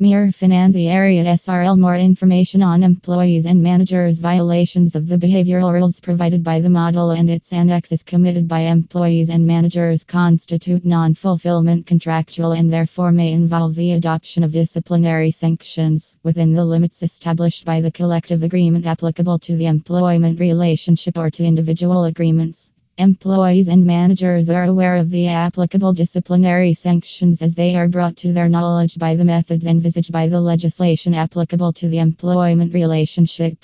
Mire Finanziaria SRL. More information on employees and managers' violations of the behavioral rules provided by the model and its annexes committed by employees and managers constitute non-fulfillment contractual and therefore may involve the adoption of disciplinary sanctions within the limits established by the collective agreement applicable to the employment relationship or to individual agreements. Employees and managers are aware of the applicable disciplinary sanctions as they are brought to their knowledge by the methods envisaged by the legislation applicable to the employment relationship.